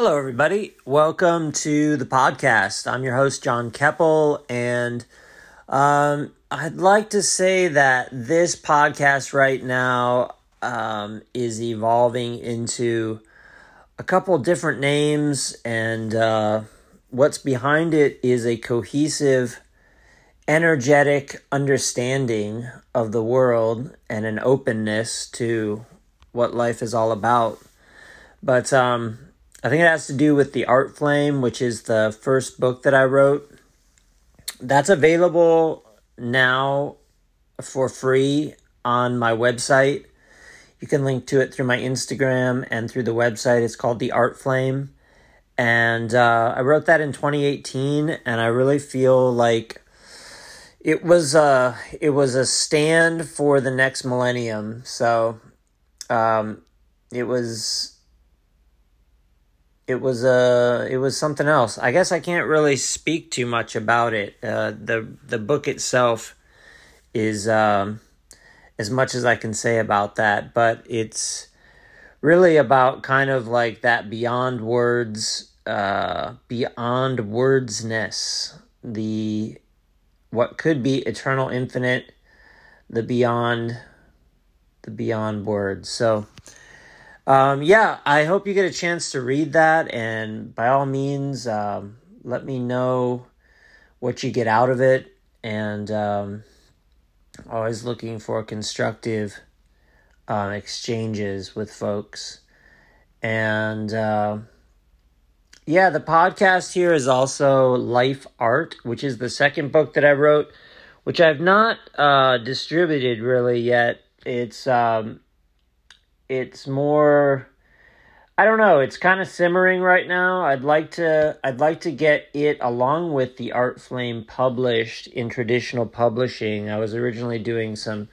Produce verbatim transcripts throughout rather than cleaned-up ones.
Hello, everybody. Welcome to the podcast. I'm your host, John Keppel, and um, I'd like to say that this podcast right now um, is evolving into a couple different names, and uh, what's behind it is a cohesive, energetic understanding of the world and an openness to what life is all about. But um I think it has to do with The Art Flame, which is the first book that I wrote. That's available now for free on my website. You can link to it through my Instagram and through the website. It's called The Art Flame. And uh, I wrote that in twenty eighteen, and I really feel like it was a, it was a stand for the next millennium. So um, it was... It was uh, it was something else. I guess I can't really speak too much about it. Uh, the the book itself is um, as much as I can say about that, but it's really about kind of like that beyond words, uh, beyond wordsness, the what could be eternal, infinite, the beyond, the beyond words. So. Um, yeah, I hope you get a chance to read that, and by all means, um, let me know what you get out of it, and um, always looking for constructive um, exchanges with folks. And uh, yeah, the podcast here is also Life Art, which is the second book that I wrote, which I've not uh, distributed really yet. It's... Um, It's more, I don't know, it's kind of simmering right now. I'd like to I'd like to get it along with The Art Flame published in traditional publishing. I was originally doing some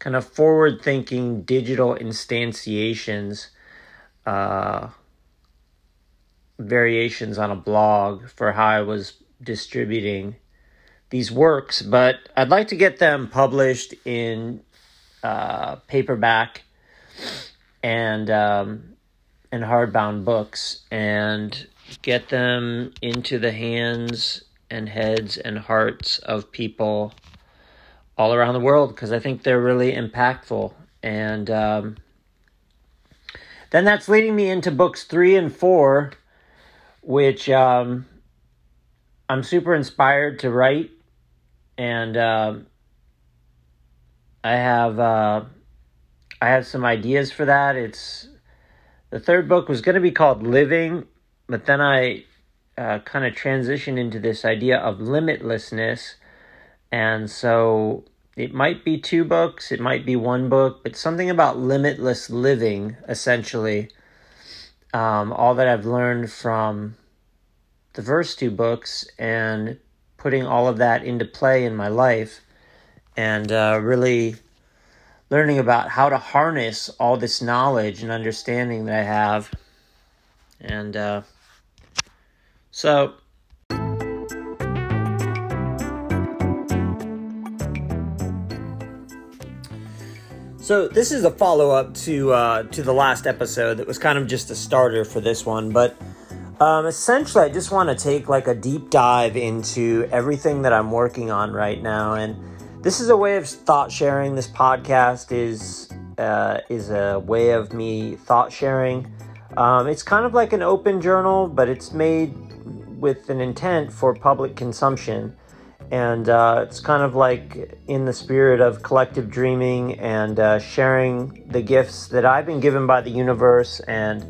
kind of forward-thinking digital instantiations, uh, variations on a blog for how I was distributing these works. But I'd like to get them published in uh, paperback and um, and hardbound books, and get them into the hands and heads and hearts of people all around the world, because I think they're really impactful. And um, then that's leading me into books three and four, which um, I'm super inspired to write, and uh, I have... Uh, I have some ideas for that. It's the third book was going to be called Living, but then I uh, kind of transitioned into this idea of limitlessness. And so it might be two books, it might be one book, but something about limitless living, essentially. Um, all that I've learned from the first two books and putting all of that into play in my life, and uh, really... learning about how to harness all this knowledge and understanding that I have. And uh, so... So this is a follow-up to uh, to the last episode that was kind of just a starter for this one. But um, essentially, I just want to take like a deep dive into everything that I'm working on right now. And this is a way of thought sharing. This podcast is uh, is a way of me thought sharing. Um, it's kind of like an open journal, but it's made with an intent for public consumption. And uh, it's kind of like in the spirit of collective dreaming and uh, sharing the gifts that I've been given by the universe and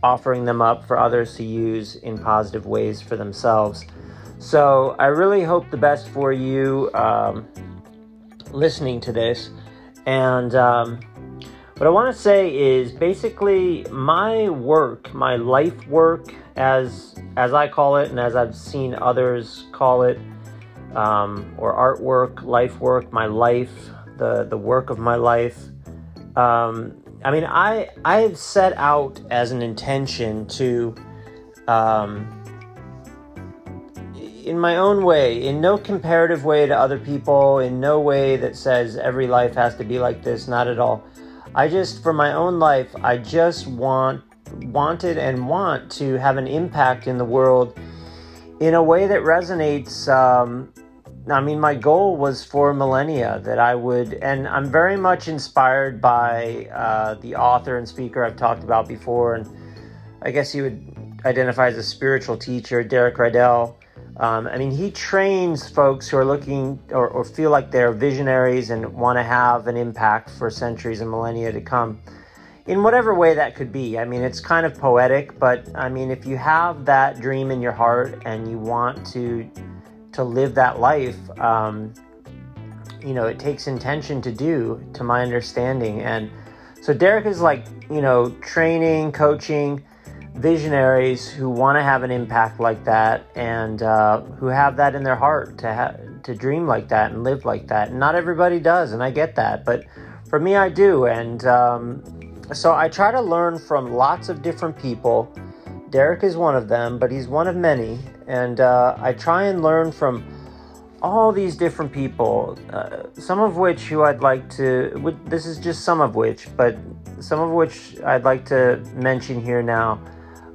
offering them up for others to use in positive ways for themselves. So I really hope the best for you. Um, listening to this, and um, what I want to say is basically my work, my life work, as as I call it, and as I've seen others call it, um, or artwork, life work, my life, the the work of my life. Um, I mean, I I have set out as an intention to, um, in my own way, in no comparative way to other people, in no way that says every life has to be like this, not at all. I just, for my own life, I just want wanted and want to have an impact in the world in a way that resonates. Um, I mean, my goal was for millennia that I would, and I'm very much inspired by uh, the author and speaker I've talked about before, and I guess he would identify as a spiritual teacher, Derek Rydell. Um, I mean, he trains folks who are looking or, or feel like they're visionaries and want to have an impact for centuries and millennia to come, in whatever way that could be. I mean, it's kind of poetic, but I mean, if you have that dream in your heart and you want to to live that life, um, you know, it takes intention to do, to my understanding. And so Derek is like, you know, training, coaching visionaries who want to have an impact like that, and uh, who have that in their heart to ha- to dream like that and live like that. And not everybody does, and I get that, but for me, I do. And um, so I try to learn from lots of different people. Derek is one of them, but he's one of many. And uh, I try and learn from all these different people, uh, some of which who I'd like to, this is just some of which, but some of which I'd like to mention here now.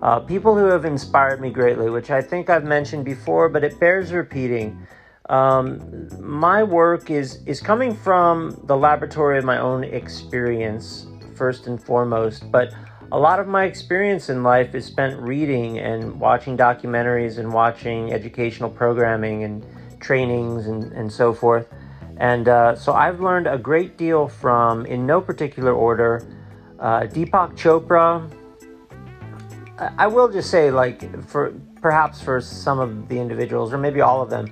Uh, people who have inspired me greatly, which I think I've mentioned before, but it bears repeating. Um, my work is, is coming from the laboratory of my own experience, first and foremost, but a lot of my experience in life is spent reading and watching documentaries and watching educational programming and trainings and, and so forth. And uh, so I've learned a great deal from, in no particular order, uh, Deepak Chopra. I will just say, like, for perhaps for some of the individuals, or maybe all of them,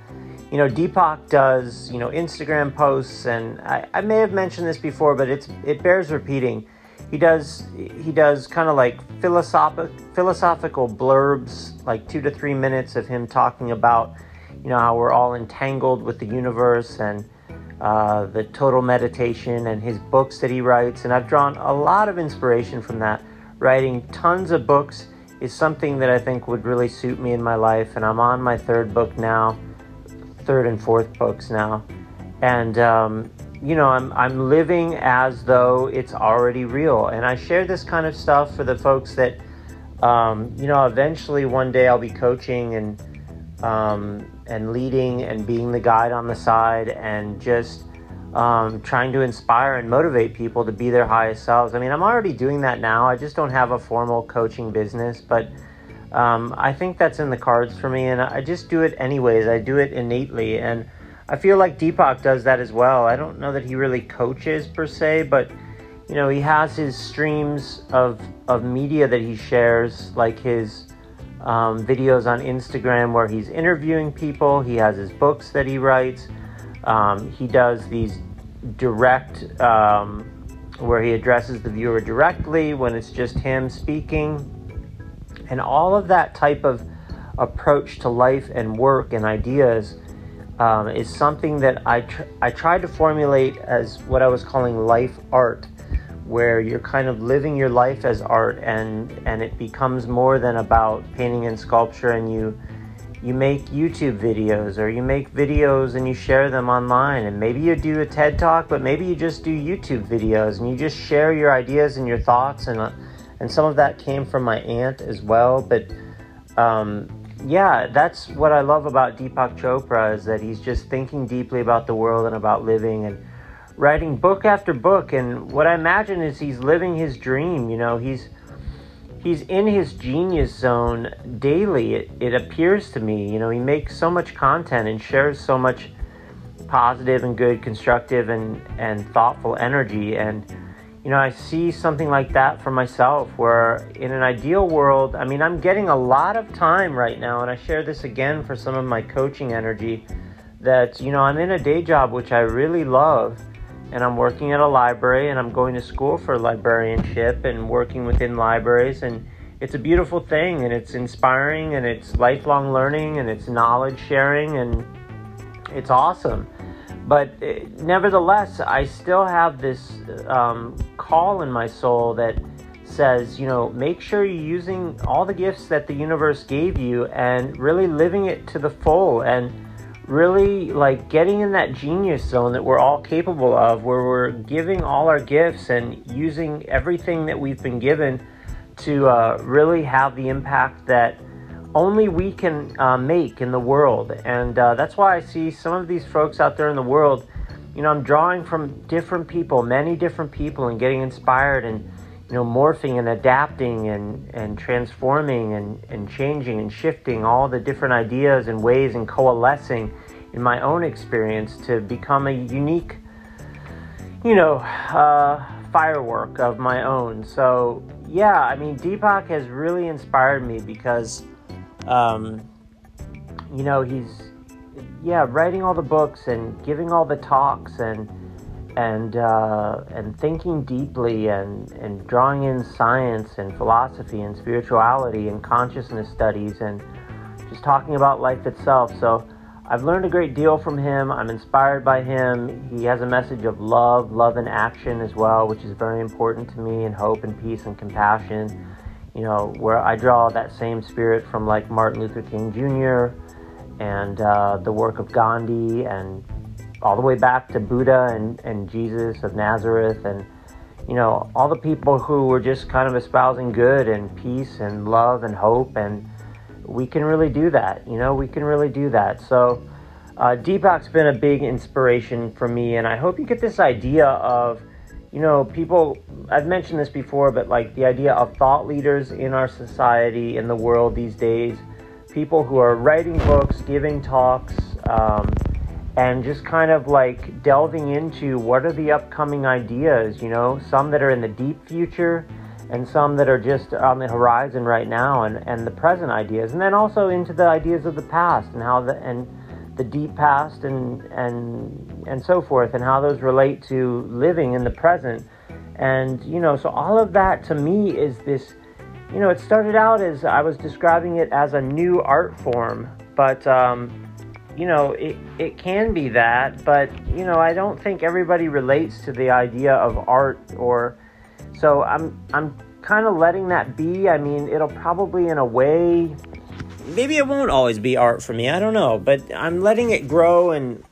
you know, Deepak does, you know, Instagram posts, and I, I may have mentioned this before, but it's it bears repeating. He does he does kind of like philosophic, philosophical blurbs, like two to three minutes of him talking about, you know, how we're all entangled with the universe and uh, the total meditation, and his books that he writes. And I've drawn a lot of inspiration from that. Writing tons of books is something that I think would really suit me in my life. And I'm on my third book now, third and fourth books now. And um you know, I'm I'm living as though it's already real. And I share this kind of stuff for the folks that, um, you know, eventually one day I'll be coaching and um, and leading and being the guide on the side, and just um, trying to inspire and motivate people to be their highest selves. I mean, I'm already doing that now. I just don't have a formal coaching business, but um, I think that's in the cards for me. And I just do it anyways. I do it innately. And I feel like Deepak does that as well. I don't know that he really coaches per se, but, you know, he has his streams of of media that he shares, like his um, videos on Instagram where he's interviewing people. He has his books that he writes. Um, he does these direct, um, where he addresses the viewer directly when it's just him speaking. And all of that type of approach to life and work and ideas Um, is something that I tr- I tried to formulate as what I was calling life art, where you're kind of living your life as art, and and it becomes more than about painting and sculpture, and you you make YouTube videos, or you make videos and you share them online, and maybe you do a TED Talk, but maybe you just do YouTube videos and you just share your ideas and your thoughts. And uh, and some of that came from my aunt as well, but um yeah, that's what I love about Deepak Chopra, is that he's just thinking deeply about the world and about living, and writing book after book. And what I imagine is he's living his dream. You know, he's he's in his genius zone daily, it, it appears to me. You know, he makes so much content and shares so much positive and good, constructive and, and thoughtful energy. And, you know, I see something like that for myself, where in an ideal world, I mean, I'm getting a lot of time right now, and I share this again for some of my coaching energy, that, you know, I'm in a day job, which I really love, and I'm working at a library, and I'm going to school for librarianship and working within libraries, and it's a beautiful thing, and it's inspiring, and it's lifelong learning, and it's knowledge sharing, and it's awesome. But nevertheless, I still have this um, call in my soul that says, you know, make sure you're using all the gifts that the universe gave you and really living it to the full, and really like getting in that genius zone that we're all capable of, where we're giving all our gifts and using everything that we've been given to uh, really have the impact that only we can uh, make in the world. And uh, that's why I see some of these folks out there in the world, you know, I'm drawing from different people, many different people, and getting inspired and, you know, morphing and adapting and, and transforming and, and changing and shifting all the different ideas and ways and coalescing in my own experience to become a unique, you know, uh, firework of my own. So, yeah, I mean, Deepak has really inspired me because, um, you know, he's, yeah, writing all the books and giving all the talks and and uh, and thinking deeply and, and drawing in science and philosophy and spirituality and consciousness studies and just talking about life itself. So I've learned a great deal from him. I'm inspired by him. He has a message of love, love and action as well, which is very important to me, and hope and peace and compassion, you know, where I draw that same spirit from, like, Martin Luther King Junior and uh, the work of Gandhi, and all the way back to Buddha and, and Jesus of Nazareth, and, you know, all the people who were just kind of espousing good and peace and love and hope. And we can really do that, you know, we can really do that. So uh, Deepak's been a big inspiration for me, and I hope you get this idea of, you know, people, I've mentioned this before, but, like, the idea of thought leaders in our society, in the world these days, people who are writing books, giving talks, um, and just kind of, like, delving into what are the upcoming ideas, you know, some that are in the deep future and some that are just on the horizon right now, and, and the present ideas, and then also into the ideas of the past and how the, and the deep past and, and, and so forth, and how those relate to living in the present. And, you know, so all of that to me is this, you know, it started out as, I was describing it as a new art form, but, um, you know, it, it can be that, but, you know, I don't think everybody relates to the idea of art, or, so I'm, I'm kind of letting that be. I mean, it'll probably, in a way, maybe it won't always be art for me, I don't know, but I'm letting it grow and,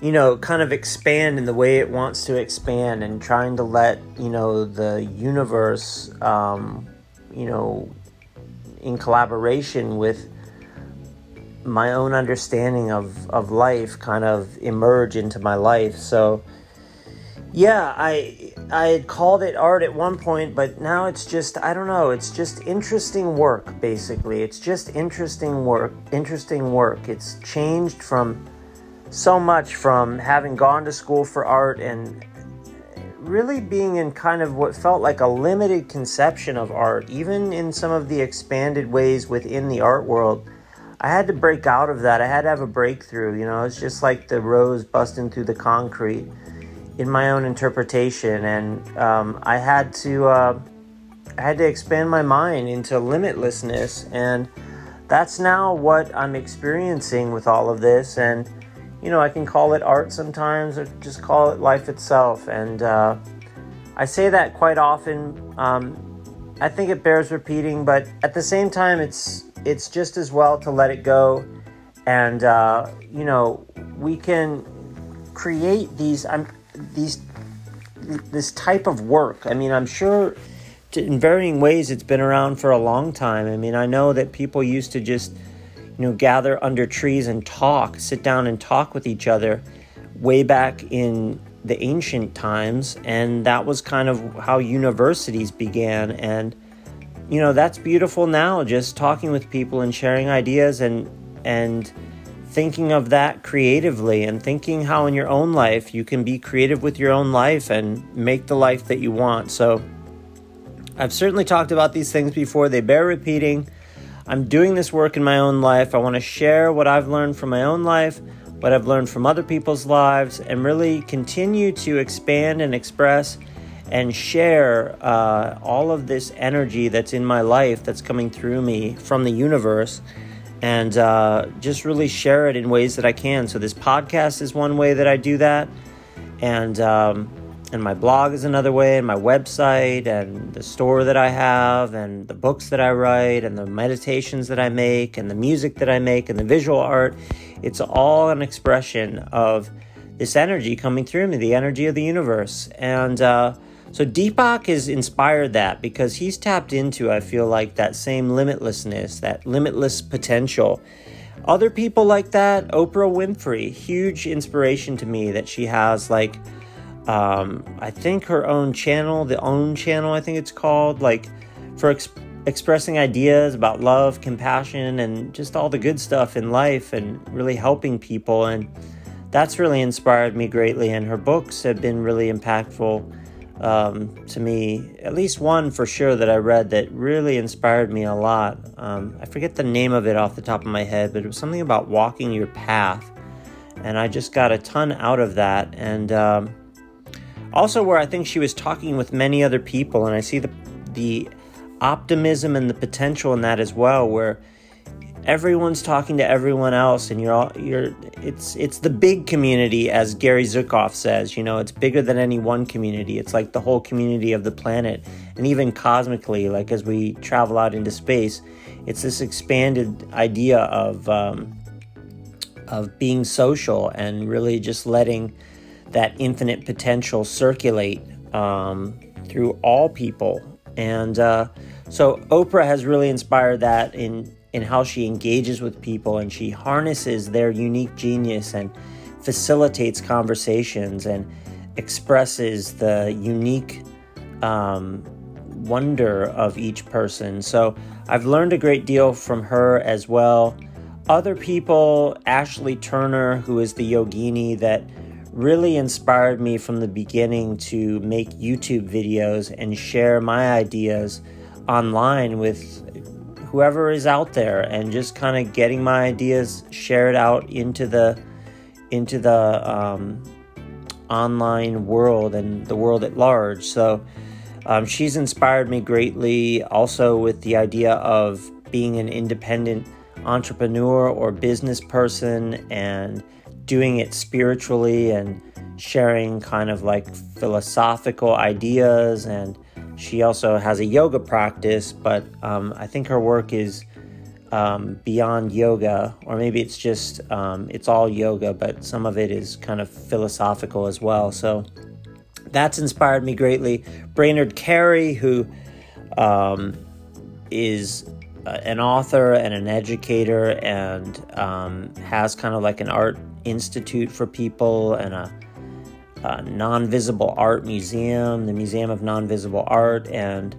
you know, kind of expand in the way it wants to expand, and trying to let, you know, the universe, um, you know, in collaboration with my own understanding of, of life, kind of emerge into my life. So, yeah, I, I had called it art at one point, but now it's just, I don't know, it's just interesting work, basically. It's just interesting work, interesting work. It's changed from... so much from having gone to school for art and really being in kind of what felt like a limited conception of art, even in some of the expanded ways within the art world. I had to break out of that. I had to have a breakthrough. You know, it's just like the rose busting through the concrete in my own interpretation. And um, I had to, uh, I had to expand my mind into limitlessness. And that's now what I'm experiencing with all of this. And you know, I can call it art sometimes, or just call it life itself. And uh, I say that quite often. Um, I think it bears repeating, but at the same time, it's it's just as well to let it go. And uh, you know, we can create these um, these this type of work. I mean, I'm sure to, in varying ways, it's been around for a long time. I mean, I know that people used to just, you know, gather under trees and talk, sit down and talk with each other way back in the ancient times. And that was kind of how universities began. And, you know, that's beautiful now, just talking with people and sharing ideas and and thinking of that creatively, and thinking how in your own life you can be creative with your own life and make the life that you want. So I've certainly talked about these things before. They bear repeating. I'm doing this work in my own life. I want to share what I've learned from my own life, what I've learned from other people's lives, and really continue to expand and express and share uh, all of this energy that's in my life, that's coming through me from the universe, and uh, just really share it in ways that I can. So this podcast is one way that I do that, and um, and my blog is another way, and my website, and the store that I have, and the books that I write, and the meditations that I make, and the music that I make, and the visual art. It's all an expression of this energy coming through me, the energy of the universe. And uh, So Deepak has inspired that because he's tapped into, I feel like, that same limitlessness, that limitless potential. Other people like that, Oprah Winfrey, huge inspiration to me that she has, like, um, I think her own channel, the OWN channel, I think it's called, like, for ex- expressing ideas about love, compassion, and just all the good stuff in life and really helping people. And that's really inspired me greatly. And her books have been really impactful um, to me. At least one for sure that I read that really inspired me a lot. Um, I forget the name of it off the top of my head, but it was something about walking your path. And I just got a ton out of that. And um, also where I think she was talking with many other people. And I see the, the optimism and the potential in that as well, where everyone's talking to everyone else, and you're all, you're it's it's the big community, as Gary Zukav says, you know, it's bigger than any one community. It's like the whole community of the planet, and even cosmically, like as we travel out into space, it's this expanded idea of um, of being social and really just letting that infinite potential circulate um, through all people. And uh, so Oprah has really inspired that in in how she engages with people, and she harnesses their unique genius and facilitates conversations and expresses the unique um, wonder of each person. So I've learned a great deal from her as well. Other people, Ashley Turner, who is the yogini that really inspired me from the beginning to make YouTube videos and share my ideas online with whoever is out there, and just kind of getting my ideas shared out into the into the um, online world and the world at large. So um, she's inspired me greatly also with the idea of being an independent entrepreneur or business person and doing it spiritually and sharing kind of like philosophical ideas. And she also has a yoga practice, but um, I think her work is um, beyond yoga, or maybe it's just, um, it's all yoga, but some of it is kind of philosophical as well. So that's inspired me greatly. Brainerd Carey, who um, is an author and an educator and um, has kind of like an art institute for people and a Uh, non-visible art museum, the Museum of Non-Visible Art, and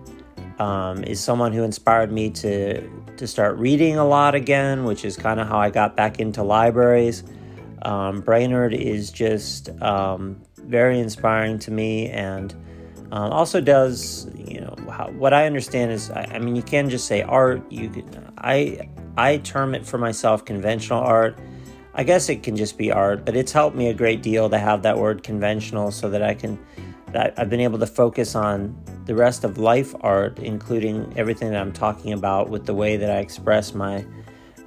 um, is someone who inspired me to to start reading a lot again, which is kind of how I got back into libraries. Um, Brainerd is just um, very inspiring to me, and um, also does, you know, how, what I understand is, I, I mean, you can just say art. You can, I I term it for myself conventional art. I guess it can just be art, but it's helped me a great deal to have that word conventional so that I can, that I've been able to focus on the rest of life art, including everything that I'm talking about with the way that I express my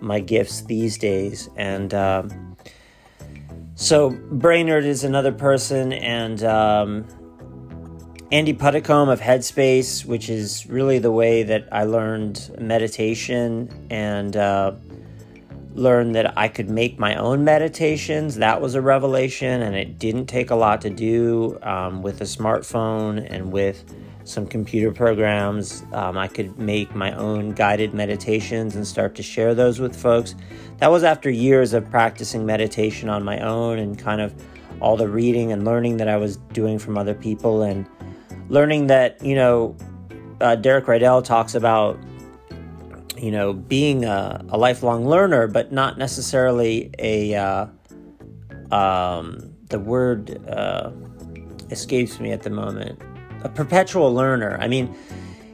my gifts these days. And um, so Brainerd is another person, and um, Andy Puddicombe of Headspace, which is really the way that I learned meditation and uh learned that I could make my own meditations. That was a revelation, and it didn't take a lot to do um, with a smartphone and with some computer programs. Um, I could make my own guided meditations and start to share those with folks. That was after years of practicing meditation on my own and kind of all the reading and learning that I was doing from other people, and learning that, you know, uh, Derek Rydell talks about, you know, being a, a lifelong learner, but not necessarily a, uh, um, the word uh, escapes me at the moment, a perpetual learner. I mean,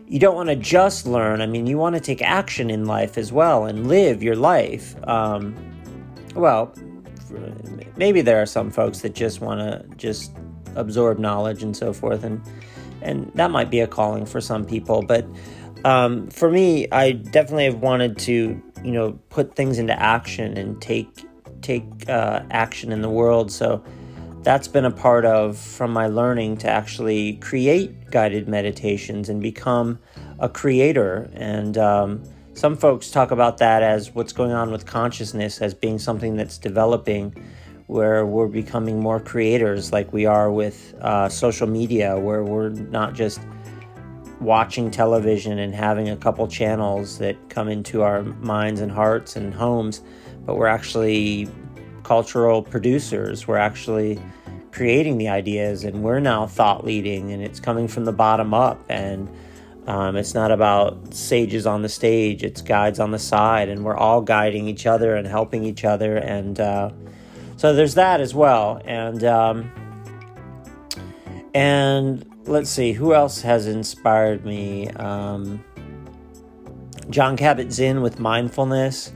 you don't want to just learn. I mean, you want to take action in life as well and live your life. Um, well, maybe there are some folks that just want to just absorb knowledge and so forth. And, and that might be a calling for some people, but Um, for me, I definitely have wanted to, you know, put things into action and take take uh, action in the world. So that's been a part of from my learning to actually create guided meditations and become a creator. And um, some folks talk about that as what's going on with consciousness as being something that's developing, where we're becoming more creators, like we are with uh, social media, where we're not just watching television and having a couple channels that come into our minds and hearts and homes, but we're actually cultural producers. We're actually creating the ideas, and we're now thought leading, and it's coming from the bottom up, and um, it's not about sages on the stage, it's guides on the side, and we're all guiding each other and helping each other, and uh, so there's that as well. And um, and let's see, who else has inspired me? Um, Jon Kabat-Zinn with mindfulness.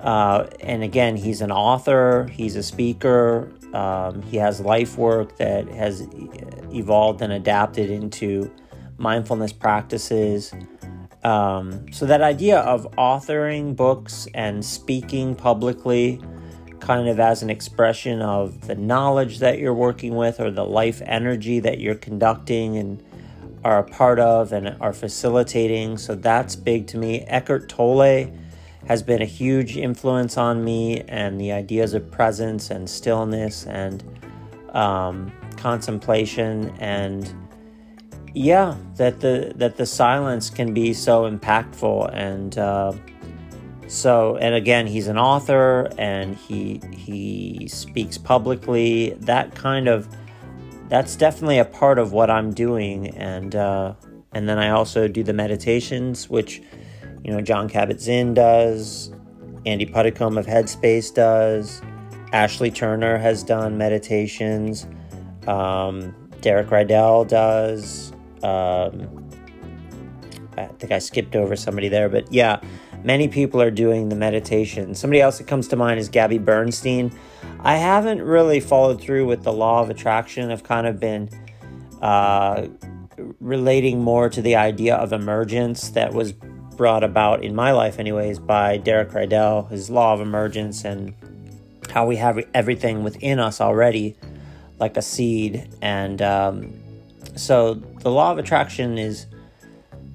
Uh, and again, he's an author, he's a speaker, um, he has life work that has evolved and adapted into mindfulness practices. Um, so that idea of authoring books and speaking publicly kind of as an expression of the knowledge that you're working with, or the life energy that you're conducting and are a part of and are facilitating. So that's big to me. Eckhart Tolle has been a huge influence on me, and the ideas of presence and stillness and um, contemplation, and yeah, that the that the silence can be so impactful. And uh, So, and again, he's an author, and he he speaks publicly. That kind of, that's definitely a part of what I'm doing. And uh, and then I also do the meditations, which, you know, Jon Kabat-Zinn does, Andy Puddicombe of Headspace does, Ashley Turner has done meditations, um, Derek Rydell does. Um, I think I skipped over somebody there, but yeah. Many people are doing the meditation. Somebody else that comes to mind is Gabby Bernstein. I haven't really followed through with the law of attraction. I've kind of been uh, relating more to the idea of emergence that was brought about in my life anyways by Derek Rydell, his law of emergence, and how we have everything within us already, like a seed. And um, so the law of attraction is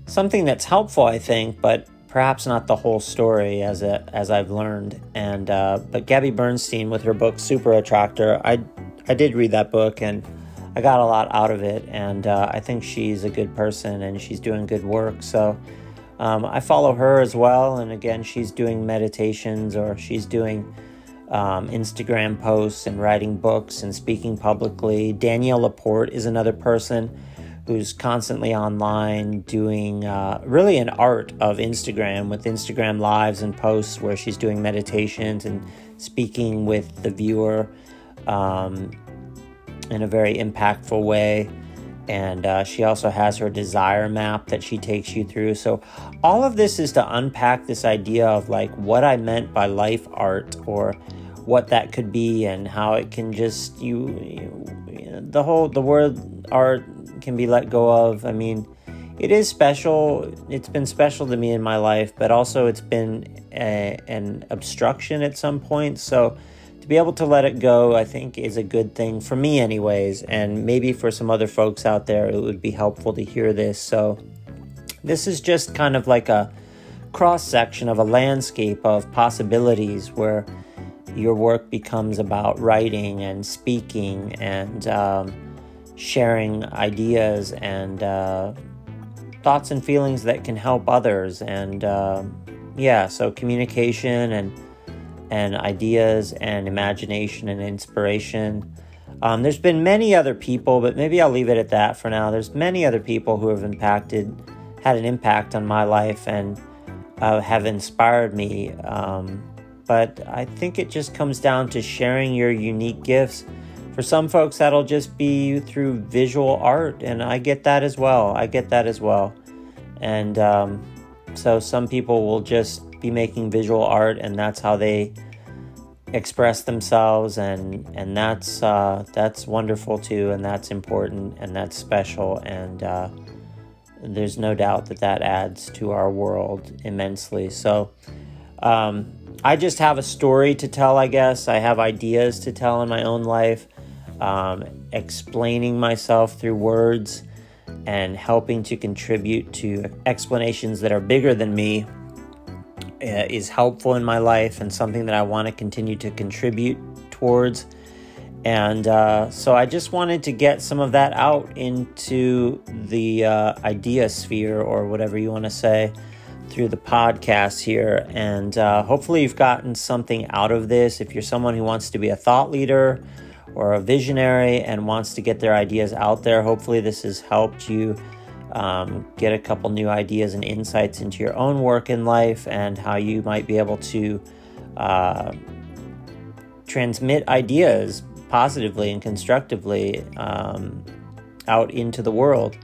something that's helpful, I think, but perhaps not the whole story, as a, as I've learned. And uh, but Gabby Bernstein with her book Super Attractor, I I did read that book, and I got a lot out of it. And uh, I think she's a good person, and she's doing good work. So um, I follow her as well. And again, she's doing meditations, or she's doing um, Instagram posts and writing books and speaking publicly. Danielle Laporte is another person who's constantly online doing uh, really an art of Instagram, with Instagram lives and posts where she's doing meditations and speaking with the viewer um, in a very impactful way. And uh, she also has her Desire Map that she takes you through. So all of this is to unpack this idea of like what I meant by life art, or what that could be, and how it can just, you, you know, the whole, the word art can be let go of. I mean, it is special. It's been special to me in my life, but also it's been a, an obstruction at some point. So to be able to let it go, I think, is a good thing for me anyways. And maybe for some other folks out there, it would be helpful to hear this. So this is just kind of like a cross section of a landscape of possibilities where your work becomes about writing and speaking and, um, sharing ideas and uh, thoughts and feelings that can help others. And uh, yeah, so communication and and ideas and imagination and inspiration. Um, there's been many other people, but maybe I'll leave it at that for now. There's many other people who have impacted, had an impact on my life, and uh, have inspired me. Um, but I think it just comes down to sharing your unique gifts. For some folks, that'll just be through visual art, and I get that as well. I get that as well. And um, so some people will just be making visual art, and that's how they express themselves, and and that's uh, that's wonderful too, and that's important, and that's special, and uh, there's no doubt that that adds to our world immensely. So um, I just have a story to tell, I guess. I have ideas to tell in my own life. Um, explaining myself through words and helping to contribute to explanations that are bigger than me uh, is helpful in my life, and something that I want to continue to contribute towards. And uh, so I just wanted to get some of that out into the uh, idea sphere, or whatever you want to say, through the podcast here. And uh, hopefully you've gotten something out of this. If you're someone who wants to be a thought leader or a visionary and wants to get their ideas out there, hopefully this has helped you um, get a couple new ideas and insights into your own work and life, and how you might be able to uh, transmit ideas positively and constructively um, out into the world.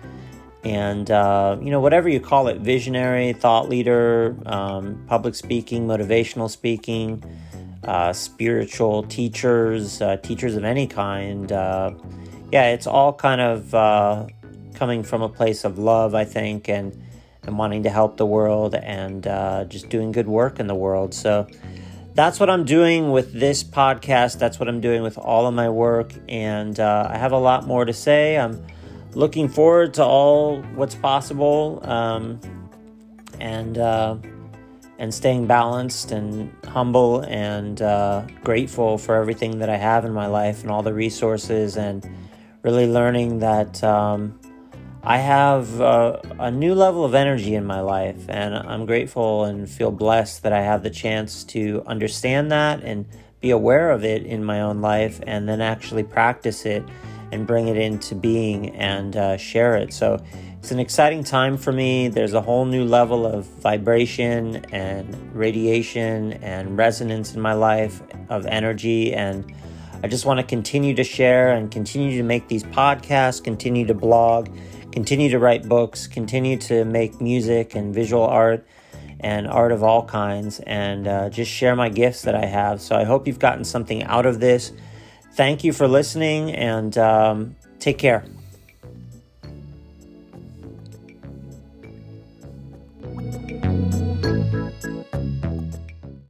And, uh, you know, whatever you call it, visionary, thought leader, um, public speaking, motivational speaking, uh, spiritual teachers, uh, teachers of any kind. Uh, yeah, it's all kind of uh, coming from a place of love, I think, and, and wanting to help the world, and uh, just doing good work in the world. So that's what I'm doing with this podcast. That's what I'm doing with all of my work. And uh, I have a lot more to say. I'm looking forward to all what's possible, um, and uh, and staying balanced and humble and uh, grateful for everything that I have in my life and all the resources, and really learning that um, I have uh, a new level of energy in my life, and I'm grateful and feel blessed that I have the chance to understand that and be aware of it in my own life, and then actually practice it and bring it into being, and uh, share it. So it's an exciting time for me. There's a whole new level of vibration and radiation and resonance in my life, of energy. And I just want to continue to share and continue to make these podcasts, continue to blog, continue to write books, continue to make music and visual art and art of all kinds, and uh, just share my gifts that I have. So I hope you've gotten something out of this. Thank you for listening, and um, take care.